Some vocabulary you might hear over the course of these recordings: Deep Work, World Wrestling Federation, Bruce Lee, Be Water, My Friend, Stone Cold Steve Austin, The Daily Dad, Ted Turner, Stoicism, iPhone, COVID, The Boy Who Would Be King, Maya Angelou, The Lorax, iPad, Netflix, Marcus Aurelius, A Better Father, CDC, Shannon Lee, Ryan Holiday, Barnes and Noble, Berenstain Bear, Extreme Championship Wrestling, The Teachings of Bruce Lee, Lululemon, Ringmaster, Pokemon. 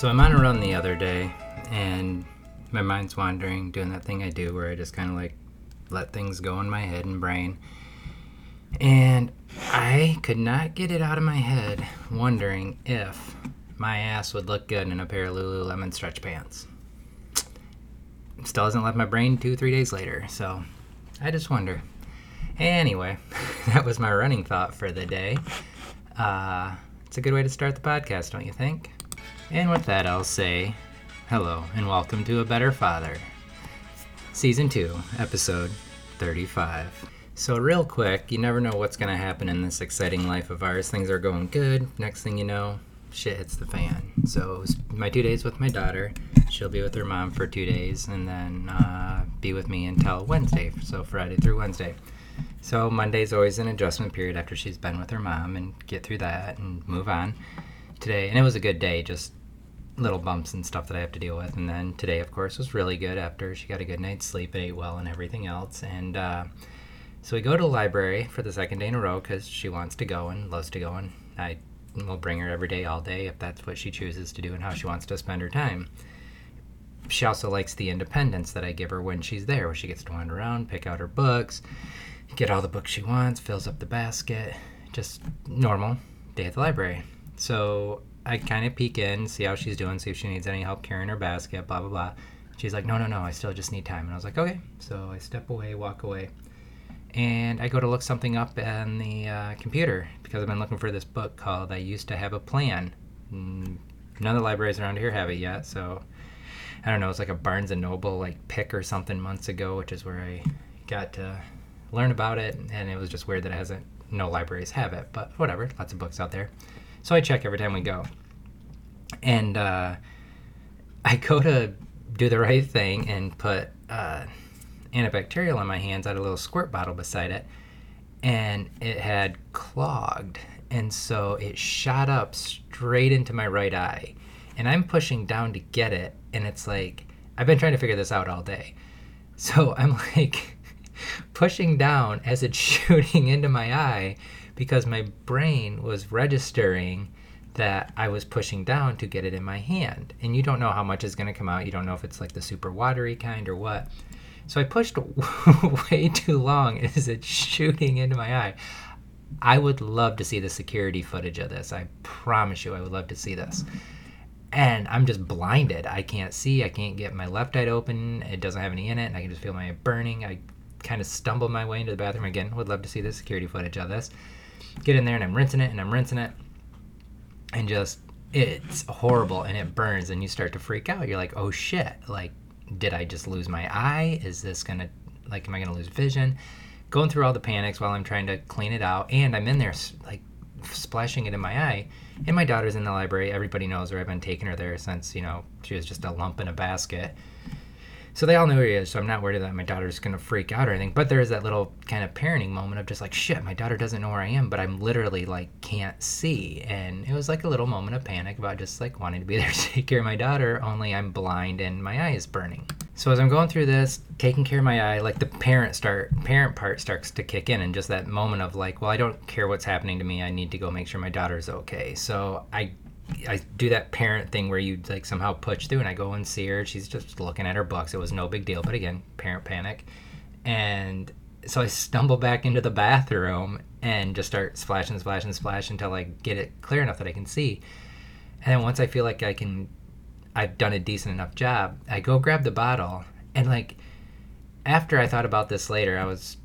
So I'm on a run the other day, and my mind's wandering, doing that thing I do where I just kind of like let things go in my head and brain. And I could not get it out of my head wondering if my ass would look good in a pair of Lululemon stretch pants. Still hasn't left my brain 2-3 days later, so I just wonder. Anyway, that was my running thought for the day. It's a good way to start the podcast, don't you think? And with that, I'll say hello and welcome to A Better Father, Season 2, Episode 35. So real quick, you never know what's going to happen in this exciting life of ours. Things are going good. Next thing you know, shit hits the fan. So it was my 2 days with my daughter. She'll be with her mom for 2 days and then be with me until Wednesday, so Friday through Wednesday. So Monday's always an adjustment period after she's been with her mom and get through that and move on. Today, and it was a good day, just little bumps and stuff that I have to deal with. And then today, of course, was really good after she got a good night's sleep and ate well and everything else. And so we go to the library for the second day in a row because she wants to go and loves to go, and I will bring her every day, all day, if that's what she chooses to do and how she wants to spend her time. She also likes the independence that I give her when she's there, where she gets to wander around, pick out her books, get all the books she wants, fills up the basket, just normal day at the library. So I kind of peek in, see how she's doing, see if she needs any help carrying her basket, blah, blah, blah. She's like, no, I still just need time. And I was like, okay. So I step away, walk away. And I go to look something up on the computer because I've been looking for this book called I Used to Have a Plan. None of the libraries around here have it yet, so I don't know. It's like a Barnes and Noble like pick or something months ago, which is where I got to learn about it, and it was just weird that it hasn't. No libraries have it, but whatever. Lots of books out there, so I check every time we go. And I go to do the right thing and put antibacterial in my hands. I had a little squirt bottle beside it, and it had clogged, and so it shot up straight into my right eye, and I'm pushing down to get it, and it's like, I've been trying to figure this out all day, so I'm like pushing down as it's shooting into my eye because my brain was registering that I was pushing down to get it in my hand, and you don't know how much is going to come out. You don't know if it's like the super watery kind or what. So I pushed way too long as it's shooting into my eye. I would love to see the security footage of this. I promise you I would love to see this. And I'm just blinded. I can't see. I can't get my left eye open. It doesn't have any in it. And I can just feel my eye burning. I kind of stumbled my way into the bathroom again. Would love to see the security footage of this. Get in there and I'm rinsing it. And just, it's horrible. And it burns. And you start to freak out. You're like, oh shit. Like, did I just lose my eye? Is this gonna, like, am I gonna lose vision? Going through all the panics while I'm trying to clean it out, and I'm in there like splashing it in my eye. And my daughter's in the library. Everybody knows where I've been taking her there since, you know, she was just a lump in a basket. So they all know who he is, so I'm not worried that my daughter's gonna freak out or anything. But there is that little kind of parenting moment of just like, shit, my daughter doesn't know where I am, but I'm literally like can't see. And it was like a little moment of panic about just like wanting to be there to take care of my daughter, only I'm blind and my eye is burning. So as I'm going through this, taking care of my eye, like the parent part starts to kick in, and just that moment of like, well, I don't care what's happening to me, I need to go make sure my daughter's okay. So I do that parent thing where you like somehow push through, and I go and see her. She's just looking at her books. It was no big deal, but again, parent panic. And so I stumble back into the bathroom and just start splash until I get it clear enough that I can see. And then once I feel like I've done a decent enough job, I go grab the bottle. And like, after I thought about this later, I was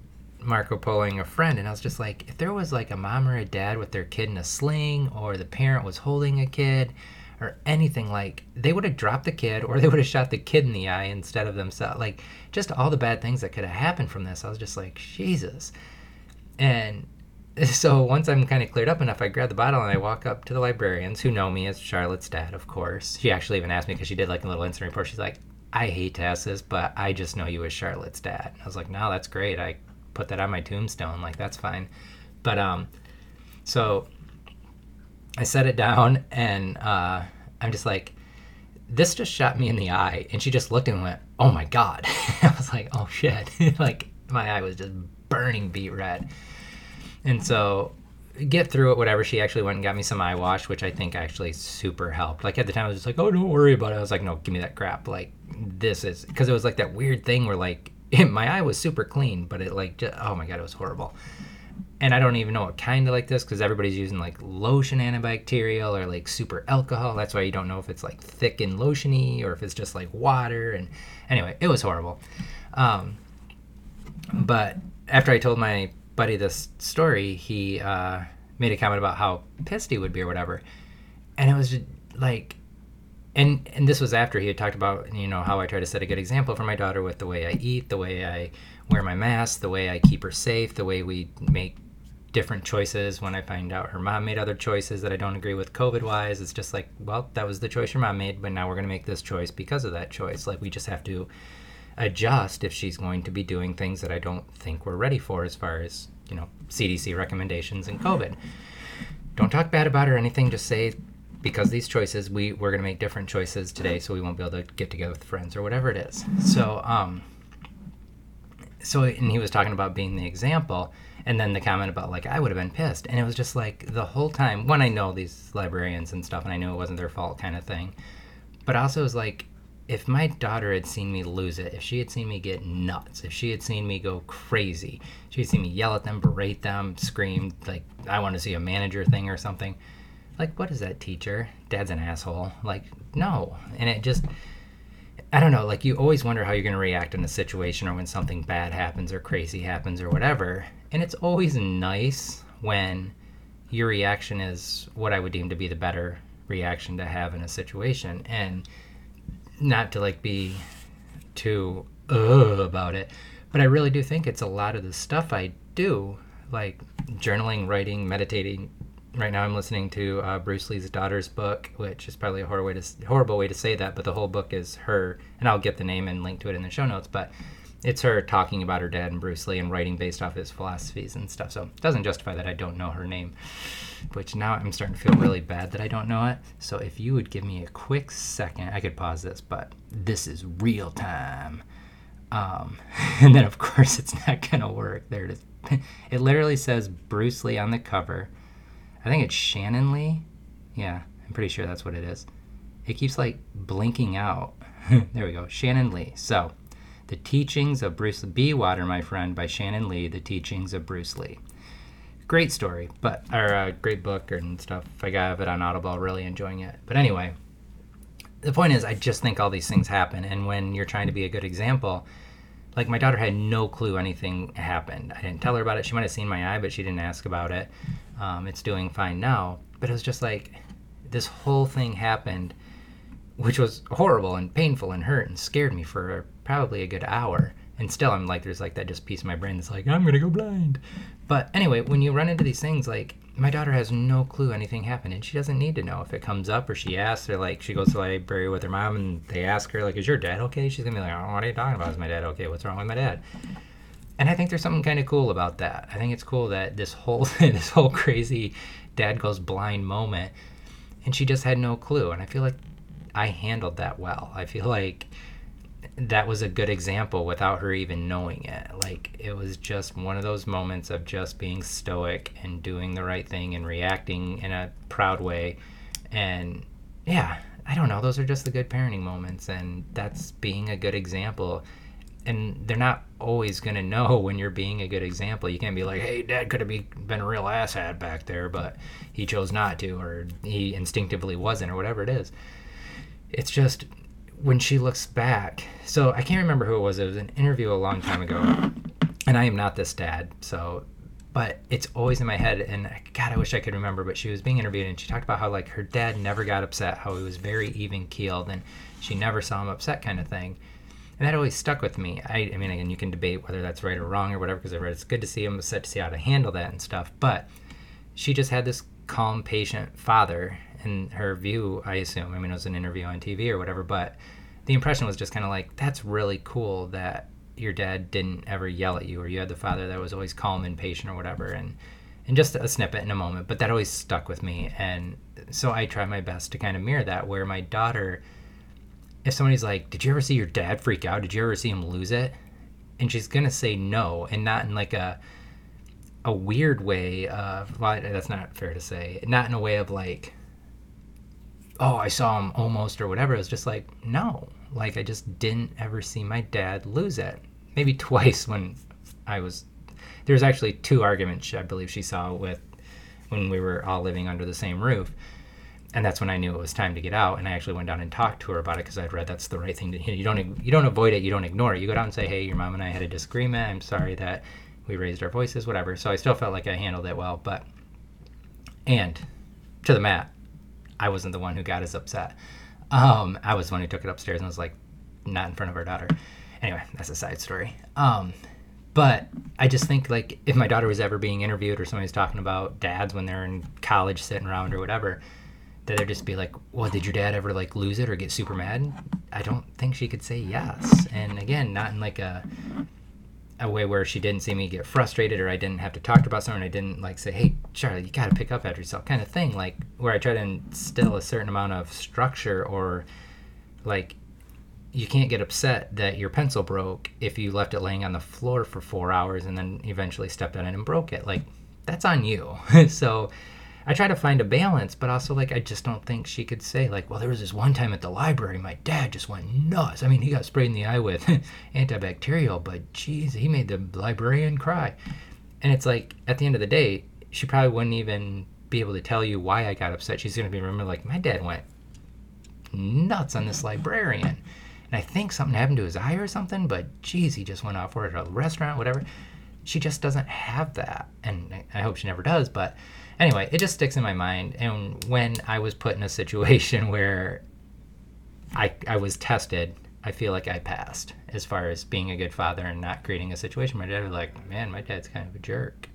Marco Poloing a friend, and I was just like, if there was like a mom or a dad with their kid in a sling, or the parent was holding a kid or anything, like they would have dropped the kid, or they would have shot the kid in the eye instead of themselves. Like, just all the bad things that could have happened from this. I was just like, Jesus. And so once I'm kind of cleared up enough, I grab the bottle and I walk up to the librarians, who know me as Charlotte's dad, of course. She actually even asked me, because she did like a little incident report. She's like, I hate to ask this, but I just know you as Charlotte's dad. And I was like, no, that's great. I put that on my tombstone, like that's fine. But so I set it down, and I'm just like, this just shot me in the eye. And she just looked and went, oh my god. I was like, oh shit. Like, my eye was just burning beet red. And so get through it, whatever. She actually went and got me some eye wash, which I think actually super helped. Like, at the time, I was just like, oh, don't worry about it. I was like, no, give me that crap. Like, this is... Because it was, like, that weird thing where, like, my eye was super clean, but it, like, just, oh, my God, it was horrible. And I don't even know what kind of like this, because everybody's using, like, lotion antibacterial or, like, super alcohol. That's why you don't know if it's, like, thick and lotiony or if it's just, like, water. And anyway, it was horrible. But after I told my buddy this story, he made a comment about how pissed he would be or whatever. And it was just, like... And this was after he had talked about, you know, how I try to set a good example for my daughter with the way I eat, the way I wear my mask, the way I keep her safe, the way we make different choices when I find out her mom made other choices that I don't agree with COVID-wise. It's just like, well, that was the choice your mom made, but now we're going to make this choice because of that choice. Like, we just have to adjust if she's going to be doing things that I don't think we're ready for as far as, you know, CDC recommendations and COVID. Don't talk bad about her or anything, just say... Because these choices, we're going to make different choices today, so we won't be able to get together with friends or whatever it is. So, and he was talking about being the example, and then the comment about, like, I would have been pissed. And it was just, like, the whole time, when I know these librarians and stuff, and I knew it wasn't their fault kind of thing. But also it was, like, if my daughter had seen me lose it, if she had seen me get nuts, if she had seen me go crazy, she had seen me yell at them, berate them, scream, like, I want to see a manager thing or something. Like, what is that, teacher? Dad's an asshole. Like, no. And it just, I don't know, like, you always wonder how you're going to react in a situation or when something bad happens or crazy happens or whatever. And it's always nice when your reaction is what I would deem to be the better reaction to have in a situation, and not to, like, be too about it. But I really do think it's a lot of the stuff I do, like journaling, writing, meditating. Right now I'm listening to Bruce Lee's daughter's book, which is probably a horrible way to say that, but the whole book is her, and I'll get the name and link to it in the show notes, but it's her talking about her dad and Bruce Lee and writing based off his philosophies and stuff. So it doesn't justify that I don't know her name, which now I'm starting to feel really bad that I don't know it. So if you would give me a quick second, I could pause this, but this is real time. And then, of course, it's not going to work. There it is. It literally says Bruce Lee on the cover. I think it's Shannon Lee. Yeah, I'm pretty sure that's what it is. It keeps, like, blinking out. There we go, Shannon Lee. So, The Teachings of Bruce Lee. Be Water, My Friend, by Shannon Lee, The Teachings of Bruce Lee. Great story, but, or great book and stuff. I got it on Audible, really enjoying it. But anyway, the point is, I just think all these things happen, and when you're trying to be a good example, like, my daughter had no clue anything happened. I didn't tell her about it. She might have seen my eye, but she didn't ask about it. It's doing fine now. But it was just like this whole thing happened, which was horrible and painful and hurt and scared me for probably a good hour. And still, I'm like, there's like that just piece of my brain that's like, I'm going to go blind. But anyway, when you run into these things, like, my daughter has no clue anything happened, and she doesn't need to know. If it comes up or she asks, or like she goes to the library with her mom and they ask her, like, is your dad okay? She's going to be like, oh, what are you talking about? Is my dad okay? What's wrong with my dad? And I think there's something kind of cool about that. I think it's cool that this whole crazy dad goes blind moment, and she just had no clue. And I feel like I handled that well. I feel like that was a good example without her even knowing it. Like, it was just one of those moments of just being stoic and doing the right thing and reacting in a proud way. And yeah, I don't know, those are just the good parenting moments, and that's being a good example. And they're not always going to know when you're being a good example. You can't be like, hey, Dad could have been a real asshat back there, but he chose not to, or he instinctively wasn't, or whatever it is. It's just... when she looks back, so I can't remember who it was an interview a long time ago, and I am not this dad, so, but it's always in my head, and God, I wish I could remember, but she was being interviewed, and she talked about how, like, her dad never got upset, how he was very even-keeled, and she never saw him upset kind of thing, and that always stuck with me. I mean, again, you can debate whether that's right or wrong or whatever, because I read it's good to see him upset, to see how to handle that and stuff, but she just had this calm, patient father, in her view, I assume. I mean, it was an interview on TV or whatever, but the impression was just kind of like, that's really cool that your dad didn't ever yell at you, or you had the father that was always calm and patient or whatever, and just a snippet in a moment, but that always stuck with me. And so I try my best to kind of mirror that, where my daughter, if somebody's like, did you ever see your dad freak out? Did you ever see him lose it? And she's going to say no, and not in like a a weird way of, well, that's not fair to say, not in a way of like, oh, I saw him almost or whatever. It was just like, no, like I just didn't ever see my dad lose it. Maybe twice when I was, there was actually two arguments I believe she saw with when we were all living under the same roof. And that's when I knew it was time to get out. And I actually went down and talked to her about it because I'd read that's the right thing to do. You don't avoid it. You don't ignore it. You go down and say, hey, your mom and I had a disagreement. I'm sorry that we raised our voices, whatever. So I still felt like I handled it well. But, and to the mat, I wasn't the one who got as upset. I was the one who took it upstairs and was like, not in front of our daughter. Anyway, that's a side story. But I just think, like, if my daughter was ever being interviewed or somebody's talking about dads when they're in college sitting around or whatever, that they'd just be like, well, did your dad ever like lose it or get super mad? I don't think she could say yes. And again, not in like a way where she didn't see me get frustrated or I didn't have to talk about something. I didn't like say, hey, Charlie, you got to pick up after yourself kind of thing. Like where I try to instill a certain amount of structure or like you can't get upset that your pencil broke if you left it laying on the floor for 4 hours and then eventually stepped on it and broke it. Like that's on you. So I try to find a balance, but also like I just don't think she could say like, well, there was this one time at the library, my dad just went nuts. I mean, he got sprayed in the eye with antibacterial, but geez, he made the librarian cry. And it's like at the end of the day, she probably wouldn't even be able to tell you why I got upset. She's going to be remembering like, my dad went nuts on this librarian. And I think something happened to his eye or something, but geez, he just went off for it at a restaurant, whatever. She just doesn't have that. And I hope she never does, but anyway, it just sticks in my mind. And when I was put in a situation where I was tested, I feel like I passed as far as being a good father and not creating a situation. My dad was like, man, my dad's kind of a jerk.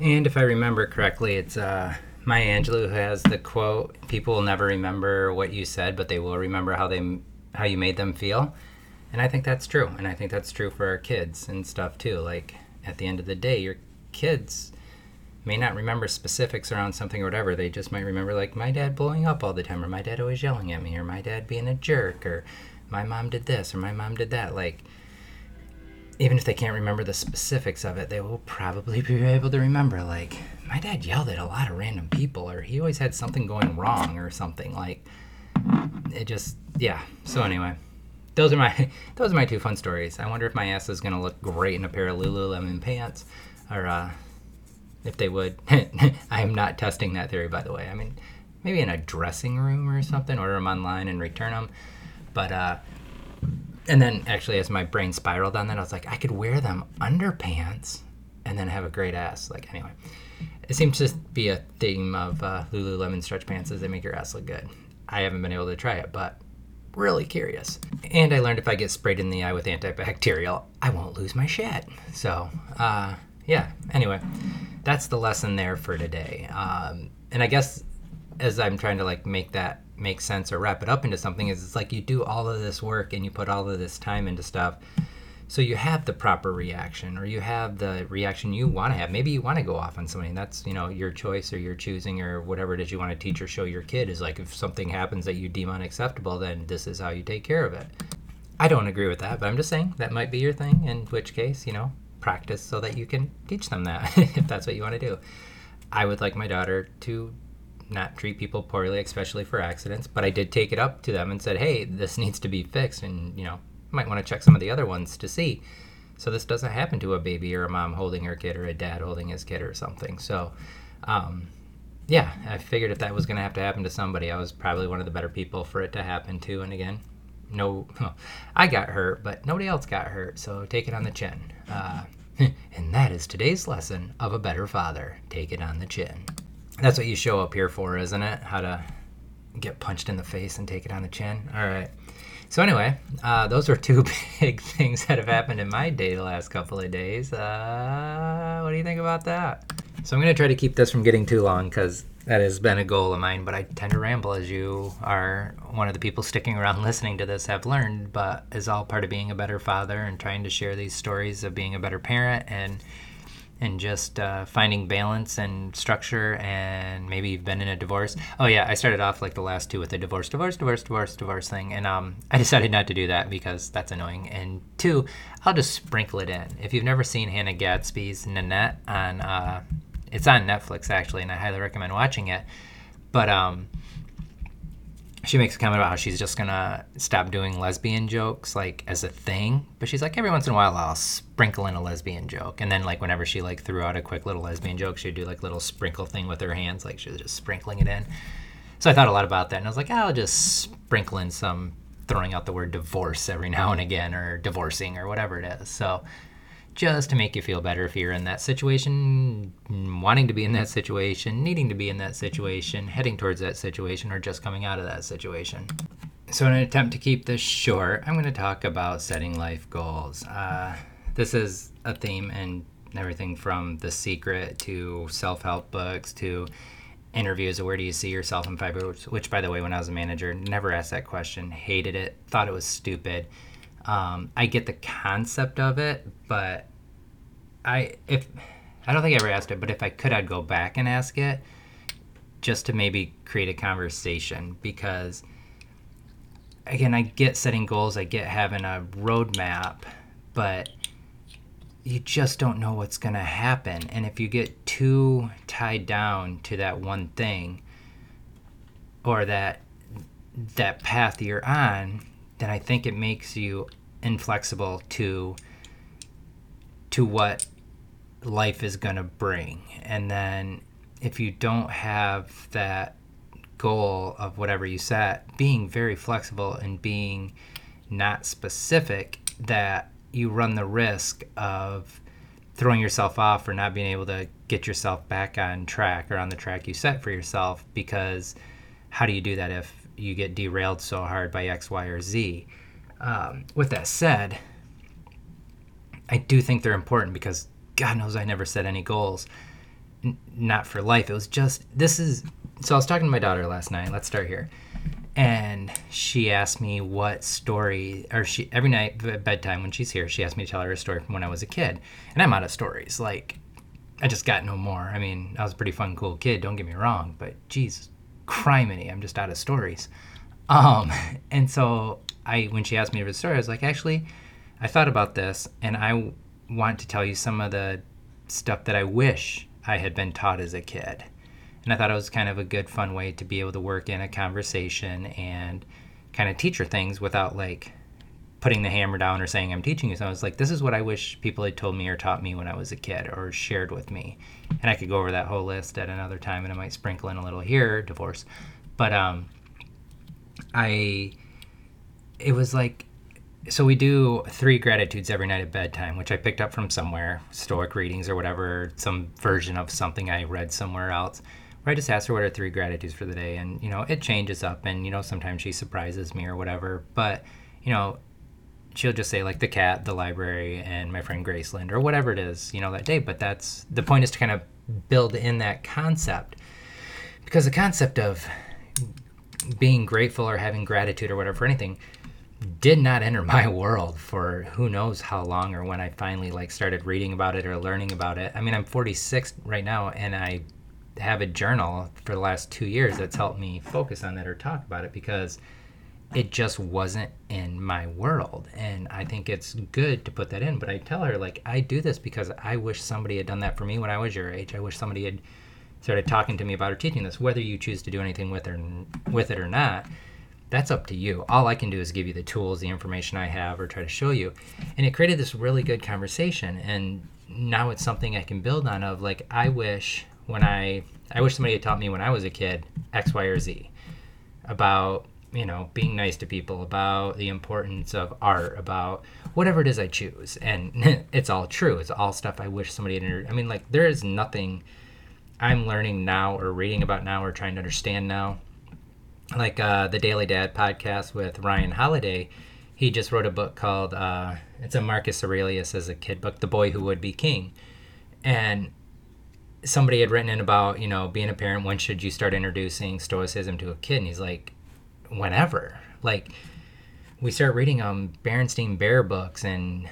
And if I remember correctly, it's Maya Angelou who has the quote, people will never remember what you said, but they will remember how you made them feel. And I think that's true. And I think that's true for our kids and stuff too. Like at the end of the day, your kids may not remember specifics around something or whatever. They just might remember like my dad blowing up all the time or my dad always yelling at me or my dad being a jerk or my mom did this or my mom did that. Like even if they can't remember the specifics of it, they will probably be able to remember like my dad yelled at a lot of random people or he always had something going wrong or something. Like it just, yeah. So anyway, those are my two fun stories. I wonder if my ass is going to look great in a pair of Lululemon pants or if they would. I am not testing that theory, by the way. I mean, maybe in a dressing room or something, order them online and return them. But, and then actually as my brain spiraled on that, I was like, I could wear them underpants and then have a great ass. Like, anyway, it seems to be a theme of Lululemon stretch pants as they make your ass look good. I haven't been able to try it, but really curious. And I learned if I get sprayed in the eye with antibacterial, I won't lose my shit. So, yeah, anyway, that's the lesson there for today. And I guess as I'm trying to like make that make sense or wrap it up into something is it's like you do all of this work and you put all of this time into stuff. So you have the proper reaction or you have the reaction you want to have. Maybe you want to go off on somebody and that's, you know, your choice or your choosing or whatever it is you want to teach or show your kid is like if something happens that you deem unacceptable, then this is how you take care of it. I don't agree with that, but I'm just saying that might be your thing, in which case, you know, practice so that you can teach them that if that's what you want to do. I would like my daughter to not treat people poorly, especially for accidents, but I did take it up to them and said, hey, this needs to be fixed and, you know, might want to check some of the other ones to see so this doesn't happen to a baby or a mom holding her kid or a dad holding his kid or something. So yeah, I figured if that was going to have to happen to somebody, I was probably one of the better people for it to happen to. And again, no, I got hurt, but nobody else got hurt, so take it on the chin. And that is today's lesson of A Better Father. Take it on the chin. That's what you show up here for, isn't it? How to get punched in the face and take it on the chin. All right. So anyway, those were two big things that have happened in my day the last couple of days. What do you think about that? So I'm going to try to keep this from getting too long because that has been a goal of mine, but I tend to ramble, as you are one of the people sticking around listening to this have learned, but is all part of being a better father and trying to share these stories of being a better parent and and just finding balance and structure, and maybe you've been in a divorce. Oh yeah, I started off like the last two with a divorce thing, and I decided not to do that because that's annoying. And two, I'll just sprinkle it in. If you've never seen Hannah Gadsby's Nanette on, it's on Netflix actually, and I highly recommend watching it. But she makes a comment about how she's just gonna stop doing lesbian jokes like as a thing, but she's like, every once in a while I'll sprinkle in a lesbian joke. And then like whenever she like threw out a quick little lesbian joke, she'd do like little sprinkle thing with her hands, like she was just sprinkling it in. So I thought a lot about that, and I was like, I'll just sprinkle in some throwing out the word divorce every now and again, or divorcing, or whatever it is. So just to make you feel better if you're in that situation, wanting to be in that situation, needing to be in that situation, heading towards that situation, or just coming out of that situation. So in an attempt to keep this short, I'm going to talk about setting life goals. This is a theme in everything from The Secret to self-help books to interviews of where do you see yourself in 5 years, which by the way, when I was a manager, never asked that question, hated it, thought it was stupid. I get the concept of it, but I don't think I ever asked it, but if I could, I'd go back and ask it just to maybe create a conversation, because again, I get setting goals, I get having a roadmap, but you just don't know what's going to happen. And if you get too tied down to that one thing or that path you're on, then I think it makes you inflexible to what life is going to bring. And then if you don't have that goal of whatever you set, being very flexible and being not specific, that you run the risk of throwing yourself off or not being able to get yourself back on track or on the track you set for yourself, because how do you do that if you get derailed so hard by X, Y, or Z? With that said, I do think they're important, because God knows I never set any goals. Not for life. It was just, so I was talking to my daughter last night. Let's start here. And she asked me what story, or she, every night at bedtime when she's here, she asked me to tell her a story from when I was a kid. And I'm out of stories. Like, I just got no more. I mean, I was a pretty fun, cool kid, don't get me wrong, but Jesus criminy, I'm just out of stories. And so when she asked me the story, I was like, actually, I thought about this, and I want to tell you some of the stuff that I wish I had been taught as a kid. And I thought it was kind of a good, fun way to be able to work in a conversation and kind of teach her things without like putting the hammer down or saying I'm teaching you. So I was like, this is what I wish people had told me or taught me when I was a kid or shared with me. And I could go over that whole list at another time, and I might sprinkle in a little here, divorce. But it was like, so we do 3 gratitudes every night at bedtime, which I picked up from somewhere, Stoic readings or whatever, some version of something I read somewhere else, where I just asked her what are 3 gratitudes for the day. And, you know, it changes up, and, you know, sometimes she surprises me or whatever, but, you know, she'll just say like the cat, the library, and my friend Graceland, or whatever it is, you know, that day. But that's the point, is to kind of build in that concept, because the concept of being grateful or having gratitude or whatever for anything did not enter my world for who knows how long, or when I finally like started reading about it or learning about it. I mean, I'm 46 right now, and I have a journal for the last 2 years that's helped me focus on that or talk about it, because it just wasn't in my world. And I think it's good to put that in. But I tell her, like, I do this because I wish somebody had done that for me when I was your age. I wish somebody had started talking to me about or teaching this. Whether you choose to do anything with it or not, that's up to you. All I can do is give you the tools, the information I have, or try to show you. And it created this really good conversation. And now it's something I can build on of, like, I wish somebody had taught me when I was a kid X, Y, or Z about, you know, being nice to people, about the importance of art, about whatever it is I choose. And it's all true. It's all stuff I wish somebody had. I mean, like, there is nothing I'm learning now or reading about now or trying to understand now. Like the Daily Dad podcast with Ryan Holiday, he just wrote a book called, it's a Marcus Aurelius as a kid book, The Boy Who Would Be King. And somebody had written in about, you know, being a parent, when should you start introducing stoicism to a kid? And he's like, whenever. Like, we start reading Berenstain Bear books and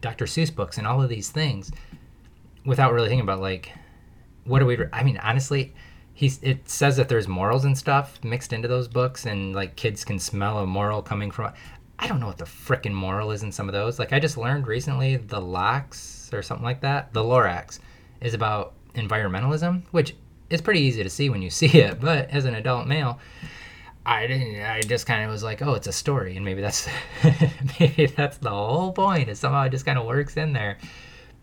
Dr. Seuss books and all of these things without really thinking about, like, what do we, I mean, honestly, it says that there's morals and stuff mixed into those books, and like kids can smell a moral coming from, I don't know what the frickin' moral is in some of those. Like, I just learned recently The Lorax or something like that. The Lorax is about environmentalism, which is pretty easy to see when you see it. But as an adult male, I just kind of was like, oh, it's a story. And maybe that's the whole point. It somehow just kind of works in there.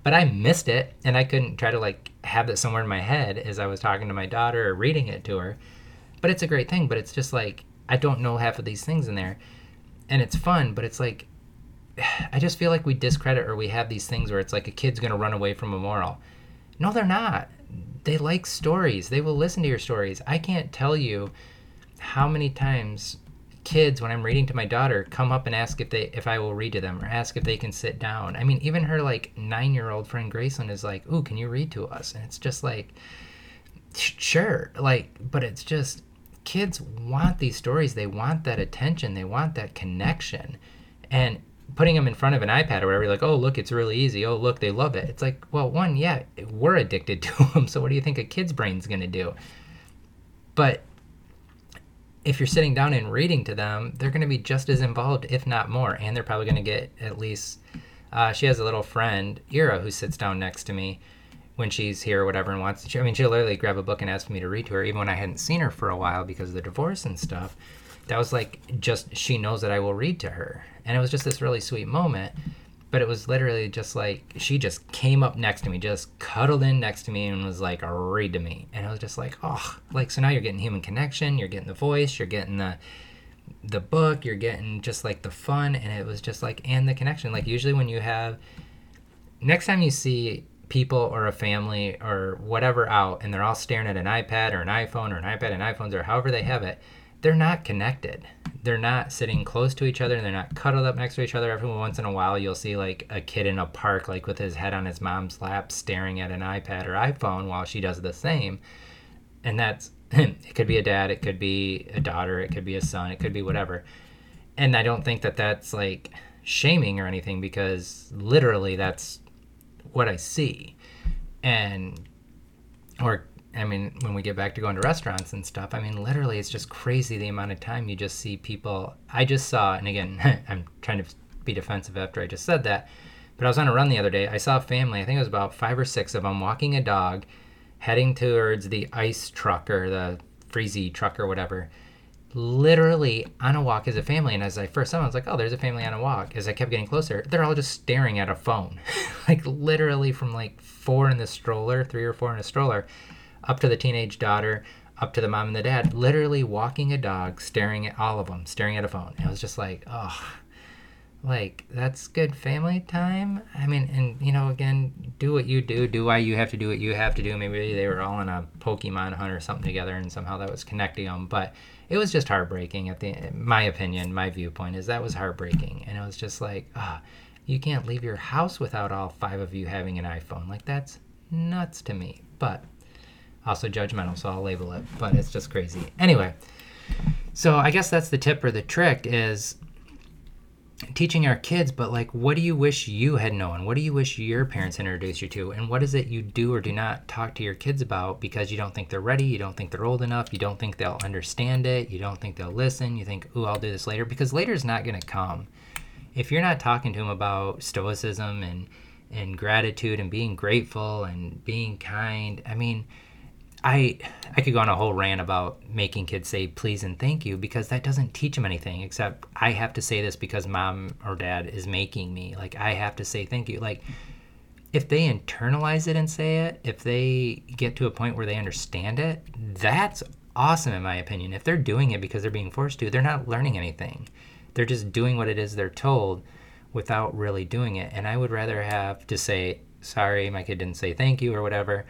But I missed it, and I couldn't try to like have that somewhere in my head as I was talking to my daughter or reading it to her. But it's a great thing. But it's just like, I don't know half of these things in there. And it's fun, but it's like, I just feel like we discredit, or we have these things where it's like a kid's going to run away from a moral. No, they're not. They like stories. They will listen to your stories. I can't tell you how many times kids, when I'm reading to my daughter, come up and ask if I will read to them, or ask if they can sit down. I mean, even her like 9-year-old friend Graceland is like, ooh, can you read to us? And it's just like, sure. Like, but it's just, kids want these stories. They want that attention. They want that connection. And putting them in front of an iPad or whatever, you're like, oh, look, it's really easy. Oh, look, they love it. It's like, well, one, yeah, we're addicted to them. So what do you think a kid's brain's going to do? But if you're sitting down and reading to them, they're going to be just as involved, if not more. And they're probably going to get at least, she has a little friend, Ira, who sits down next to me when she's here or whatever and wants to, I mean, she'll literally grab a book and ask me to read to her, even when I hadn't seen her for a while because of the divorce and stuff. That was like, just, she knows that I will read to her. And it was just this really sweet moment, but it was literally just like, she just came up next to me, just cuddled in next to me and was like, read to me. And I was just like, oh, like, so now you're getting human connection, you're getting the voice, you're getting the book, you're getting just like the fun. And it was just like, and the connection, like usually when you have, next time you see people or a family or whatever out and they're all staring at an iPad or an iPhone or an iPad and iPhones or however they have it, they're not connected. They're not sitting close to each other and they're not cuddled up next to each other. Every once in a while you'll see like a kid in a park like with his head on his mom's lap staring at an iPad or iPhone while she does the same. And that's, it could be a dad, it could be a daughter, it could be a son, it could be whatever. And I don't think that that's like shaming or anything, because literally that's what I see. And, or I mean, when we get back to going to restaurants and stuff, I mean, literally it's just crazy the amount of time you just see people. I just saw, and again, I'm trying to be defensive after I just said that, but I was on a run the other day. I saw a family, I think it was about 5 or 6 of them walking a dog, heading towards the ice truck or the freezy truck or whatever, literally on a walk as a family. And as I first saw, I was like, oh, there's a family on a walk. As I kept getting closer, they're all just staring at a phone, like literally from like 3 or 4 in a stroller, up to the teenage daughter, up to the mom and the dad, literally walking a dog, staring at all of them, staring at a phone. And I was just like, oh, like that's good family time. I mean, and you know, again, do what you do, do why you have to do what you have to do. Maybe they were all in a Pokemon hunt or something together and somehow that was connecting them. But it was just heartbreaking at the, my opinion, my viewpoint is that was heartbreaking. And it was just like, ah, oh, you can't leave your house without all 5 of you having an iPhone. Like that's nuts to me, but also judgmental, so I'll label it, but it's just crazy. Anyway, so I guess that's the tip or the trick is teaching our kids, but like, what do you wish you had known? What do you wish your parents introduced you to? And what is it you do or do not talk to your kids about because you don't think they're ready, you don't think they're old enough, you don't think they'll understand it, you don't think they'll listen, you think, ooh, I'll do this later, because later is not going to come. If you're not talking to them about stoicism and gratitude and being grateful and being kind, I mean, I could go on a whole rant about making kids say please and thank you, because that doesn't teach them anything except I have to say this because mom or dad is making me. Like, I have to say thank you. Like, if they internalize it and say it, if they get to a point where they understand it, that's awesome in my opinion. If they're doing it because they're being forced to, they're not learning anything. They're just doing what it is they're told without really doing it. And I would rather have to say, sorry, my kid didn't say thank you or whatever,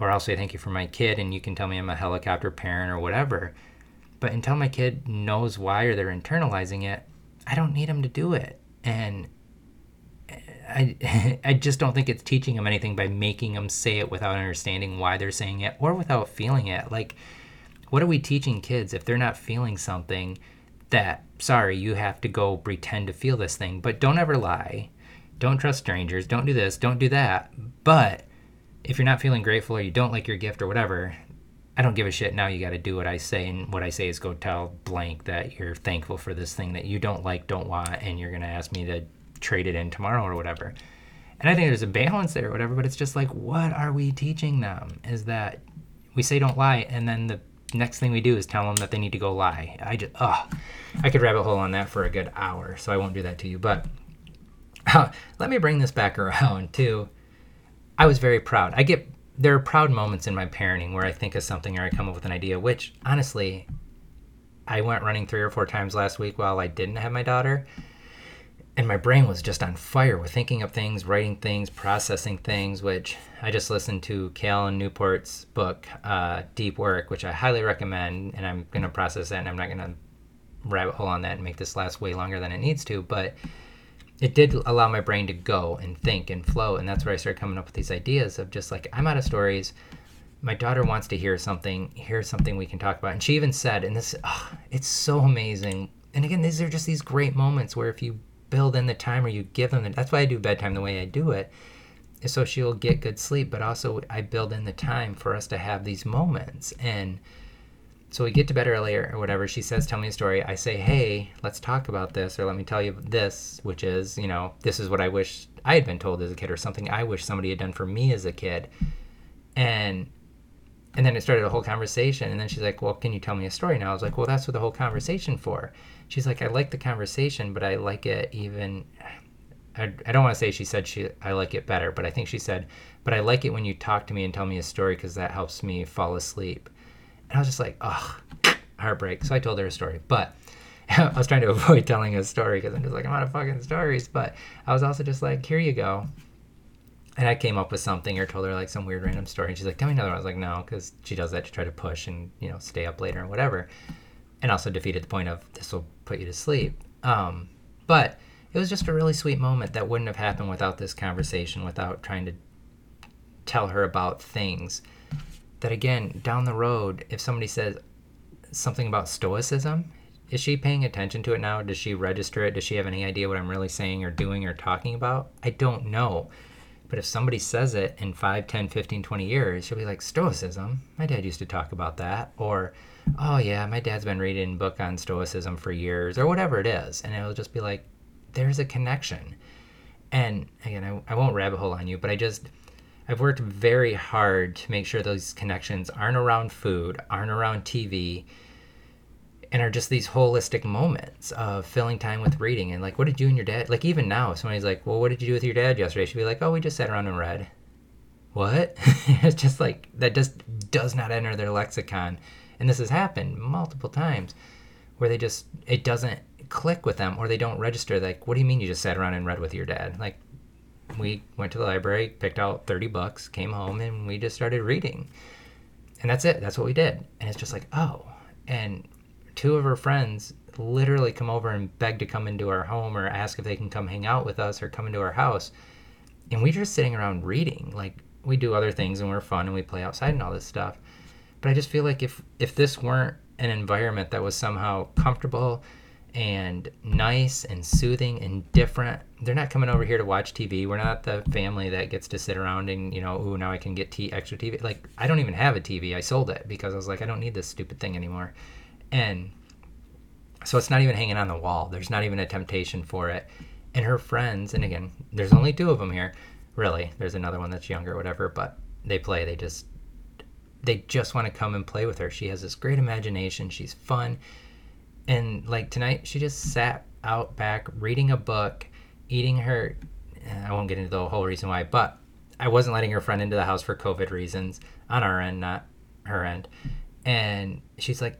or I'll say thank you for my kid and you can tell me I'm a helicopter parent or whatever. But until my kid knows why or they're internalizing it, I don't need them to do it. And I just don't think it's teaching them anything by making them say it without understanding why they're saying it or without feeling it. Like, what are we teaching kids if they're not feeling something that, sorry, you have to go pretend to feel this thing, but don't ever lie. Don't trust strangers. Don't do this. Don't do that. But if you're not feeling grateful or you don't like your gift or whatever, I don't give a shit. Now you got to do what I say, and what I say is go tell blank that you're thankful for this thing that you don't like, don't want, and you're going to ask me to trade it in tomorrow or whatever. And I think there's a balance there or whatever, but it's just like, what are we teaching them? Is that we say don't lie, and then the next thing we do is tell them that they need to go lie. I could rabbit hole on that for a good hour, so I won't do that to you. But let me bring this back around too. I was very proud. There are proud moments in my parenting where I think of something or I come up with an idea, which honestly, I went running 3 or 4 times last week while I didn't have my daughter. And my brain was just on fire with thinking of things, writing things, processing things, which I just listened to Cal and Newport's book, Deep Work, which I highly recommend. And I'm going to process that, and I'm not going to rabbit hole on that and make this last way longer than it needs to. But it did allow my brain to go and think and flow. And that's where I started coming up with these ideas of just like, I'm out of stories. My daughter wants to hear something. Here's something we can talk about. And she even said, and this, it's so amazing. And again, these are just these great moments where if you build in the time or you give them, and that's why I do bedtime the way I do it, is so she'll get good sleep, but also I build in the time for us to have these moments. And so we get to bed earlier or whatever. She says, tell me a story. I say, hey, let's talk about this, or let me tell you this, which is, you know, this is what I wish I had been told as a kid, or something I wish somebody had done for me as a kid. And then it started a whole conversation. And then she's like, well, can you tell me a story now? I was like, well, that's what the whole conversation for. She's like, I like the conversation, but I like it even, I don't want to say she said I like it better, but I think she said, but I like it when you talk to me and tell me a story because that helps me fall asleep. And I was just like, oh, heartbreak. So I told her a story, but I was trying to avoid telling a story because I'm just like, I'm out of fucking stories. But I was also just like, here you go. And I came up with something or told her like some weird random story. And she's like, tell me another one. I was like, no, because she does that to try to push and, you know, stay up later and whatever. And also defeated the point of this will put you to sleep. But it was just a really sweet moment that wouldn't have happened without this conversation, without trying to tell her about things that, again, down the road, if somebody says something about stoicism, is she paying attention to it now? Does she register it? Does she have any idea what I'm really saying or doing or talking about? I don't know. But if somebody says it in 5, 10, 15, 20 years, she'll be like, stoicism? My dad used to talk about that. Or, oh yeah, my dad's been reading a book on stoicism for years, or whatever it is. And it'll just be like, there's a connection. And again, I won't rabbit hole on you, but I've worked very hard to make sure those connections aren't around food, aren't around TV, and are just these holistic moments of filling time with reading. And like, what did you and your dad, like even now, if somebody's like, well, what did you do with your dad yesterday? She'd be like, oh, we just sat around and read. What? It's just like, that just does not enter their lexicon. And this has happened multiple times where they just, it doesn't click with them, or they don't register. Like, what do you mean you just sat around and read with your dad? Like, we went to the library, picked out 30 books, came home, and we just started reading. And that's it. That's what we did. And it's just like, oh. And 2 of her friends literally come over and beg to come into our home or ask if they can come hang out with us or come into our house. And we're just sitting around reading. Like, we do other things and we're fun and we play outside and all this stuff. But I just feel like if this weren't an environment that was somehow comfortable and nice and soothing and different, they're not coming over here to watch TV. We're not the family that gets to sit around and, you know, now I can get extra TV. Like, I don't even have a TV. I sold it because I was like, I don't need this stupid thing anymore. And so it's not even hanging on the wall. There's not even a temptation for it. And her friends, and again, there's only 2 of them here, really. There's another one that's younger or whatever, but they play. They just want to come and play with her. She has this great imagination. She's fun. And like tonight, she just sat out back reading a book, eating her, I won't get into the whole reason why, but I wasn't letting her friend into the house for COVID reasons on our end, not her end. And she's like,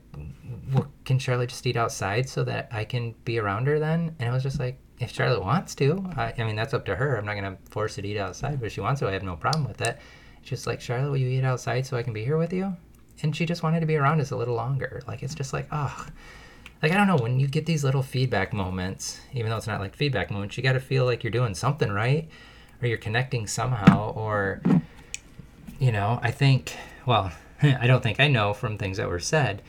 well, can Charlotte just eat outside so that I can be around her then? And I was just like, if Charlotte wants to, I mean, that's up to her. I'm not going to force her to eat outside, but if she wants to, I have no problem with it. She's like, Charlotte, will you eat outside so I can be here with you? And she just wanted to be around us a little longer. Like, it's just like, oh, like, I don't know, when you get these little feedback moments, even though it's not like feedback moments, you got to feel like you're doing something right, or you're connecting somehow, or, you know, I know from things that were said,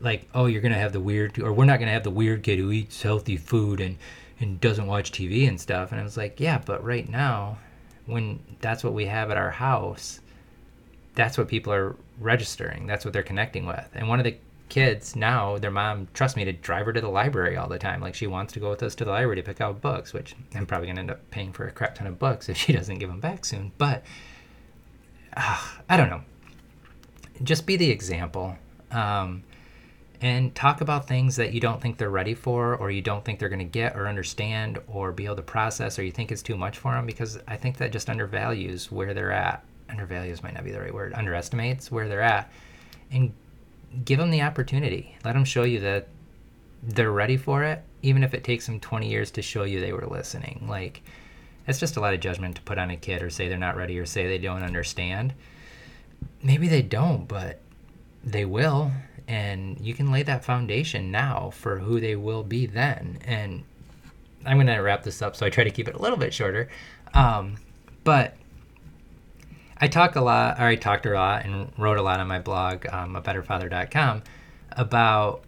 like, oh, you're going to have the weird, or we're not going to have the weird kid who eats healthy food and doesn't watch TV and stuff. And I was like, yeah, but right now, when that's what we have at our house, that's what people are registering. That's what they're connecting with. And one of the kids now, their mom trusts me to drive her to the library all the time. Like, she wants to go with us to the library to pick out books, which I'm probably going to end up paying for a crap ton of books if she doesn't give them back soon. But I don't know. Just be the example, and talk about things that you don't think they're ready for, or you don't think they're going to get or understand or be able to process, or you think it's too much for them, because I think that just undervalues where they're at. Undervalues might not be the right word. Underestimates where they're at. And give them the opportunity. Let them show you that they're ready for it, even if it takes them 20 years to show you they were listening. Like, it's just a lot of judgment to put on a kid, or say they're not ready, or say they don't understand. Maybe they don't, but they will. And you can lay that foundation now for who they will be then. And I'm going to wrap this up, so I try to keep it a little bit shorter. But I talked a lot and wrote a lot on my blog, abetterfather.com, about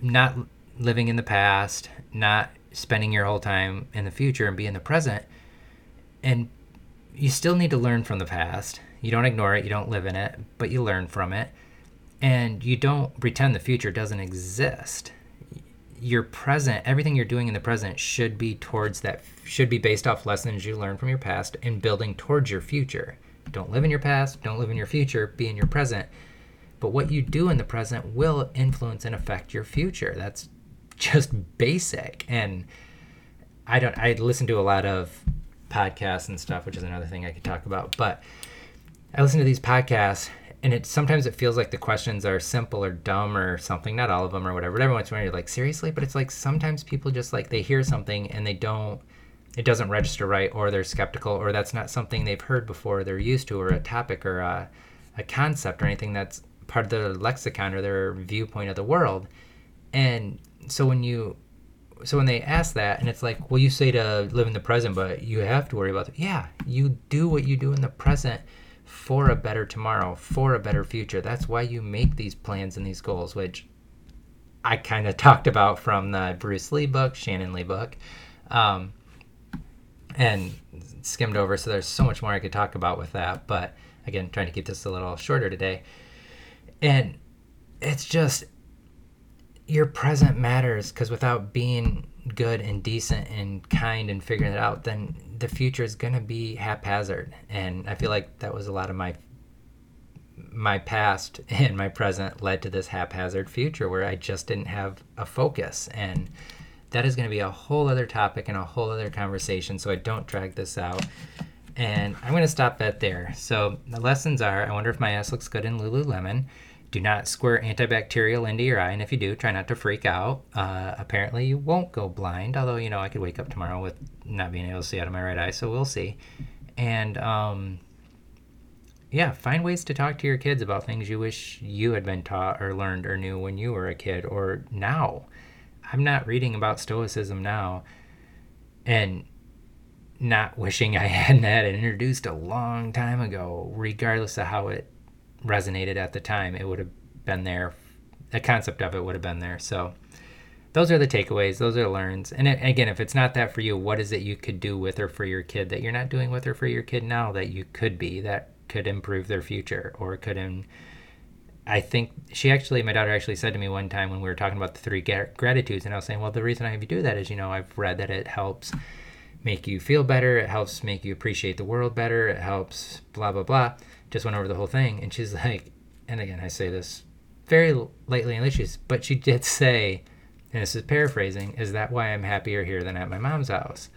not living in the past, not spending your whole time in the future, and be in the present. And you still need to learn from the past. You don't ignore it, you don't live in it, but you learn from it. And you don't pretend the future doesn't exist. Your present, everything you're doing in the present should be towards that, should be based off lessons you learned from your past and building towards your future. Don't live in your past, don't live in your future, be in your present. But what you do in the present will influence and affect your future. That's just basic. And I listen to a lot of podcasts and stuff, which is another thing I could talk about, but I listen to these podcasts, and sometimes it feels like the questions are simple or dumb or something, not all of them or whatever, but everyone's wondering, like, seriously? But it's like, sometimes people just, like, they hear something and it doesn't register right, or they're skeptical, or that's not something they've heard before, they're used to, or a topic or a concept or anything that's part of their lexicon or their viewpoint of the world. And so when they ask that, and it's like, well, you say to live in the present, but you have to worry about it. Yeah, you do what you do in the present for a better tomorrow, for a better future. That's why you make these plans and these goals, which I kind of talked about from the Bruce Lee book, Shannon Lee book, and skimmed over. So there's so much more I could talk about with that. But again, trying to keep this a little shorter today. And it's just, your present matters, because without being good and decent and kind and figuring it out, then the future is going to be haphazard. And I feel like that was a lot of my past, and my present led to this haphazard future where I just didn't have a focus. And that is going to be a whole other topic and a whole other conversation, so I don't drag this out. And I'm going to stop that there. So the lessons are, I wonder if my ass looks good in Lululemon. Do not squirr antibacterial into your eye, and if you do, try not to freak out. Apparently you won't go blind, although, you know, I could wake up tomorrow with not being able to see out of my right eye, so we'll see. And, yeah, find ways to talk to your kids about things you wish you had been taught or learned or knew when you were a kid or now. I'm not reading about Stoicism now and not wishing I hadn't had it introduced a long time ago, regardless of how it resonated at the time. It would have been there. A concept of it would have been there. So those are the takeaways. Those are the learns. And again, if it's not that for you, what is it you could do with or for your kid that you're not doing with or for your kid now that you could be, that could improve their future or could I think my daughter actually said to me one time when we were talking about the three gratitudes, and I was saying, well, the reason I have you do that is, you know, I've read that it helps make you feel better. It helps make you appreciate the world better. It helps blah, blah, blah. Just went over the whole thing. And she's like, and again, I say this very lightly and loosely, but she did say, and this is paraphrasing, is that why I'm happier here than at my mom's house?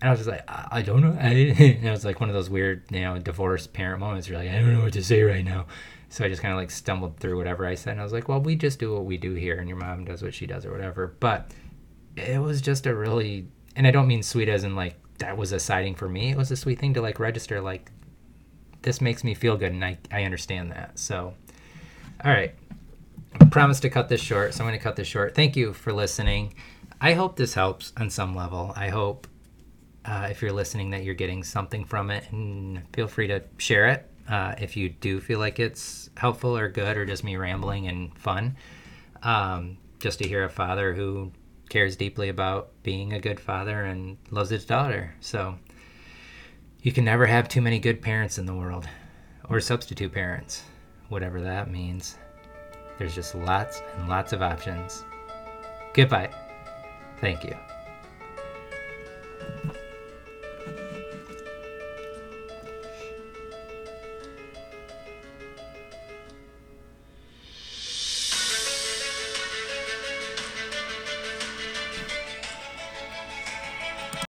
And I was just like, I don't know. And it was like one of those weird, you know, divorced parent moments. You're like, I don't know what to say right now. So I just kind of like stumbled through whatever I said. And I was like, well, we just do what we do here, and your mom does what she does or whatever. But it was just a really, and I don't mean sweet as in like that was a siding for me. It was a sweet thing to like register, like, this makes me feel good, and I understand that. So, all right. I promised to cut this short, so I'm going to cut this short. Thank you for listening. I hope this helps on some level. I hope if you're listening that you're getting something from it, and feel free to share it if you do feel like it's helpful or good or just me rambling and fun. Just to hear a father who cares deeply about being a good father and loves his daughter. So you can never have too many good parents in the world, or substitute parents, whatever that means. There's just lots and lots of options. Goodbye. Thank you.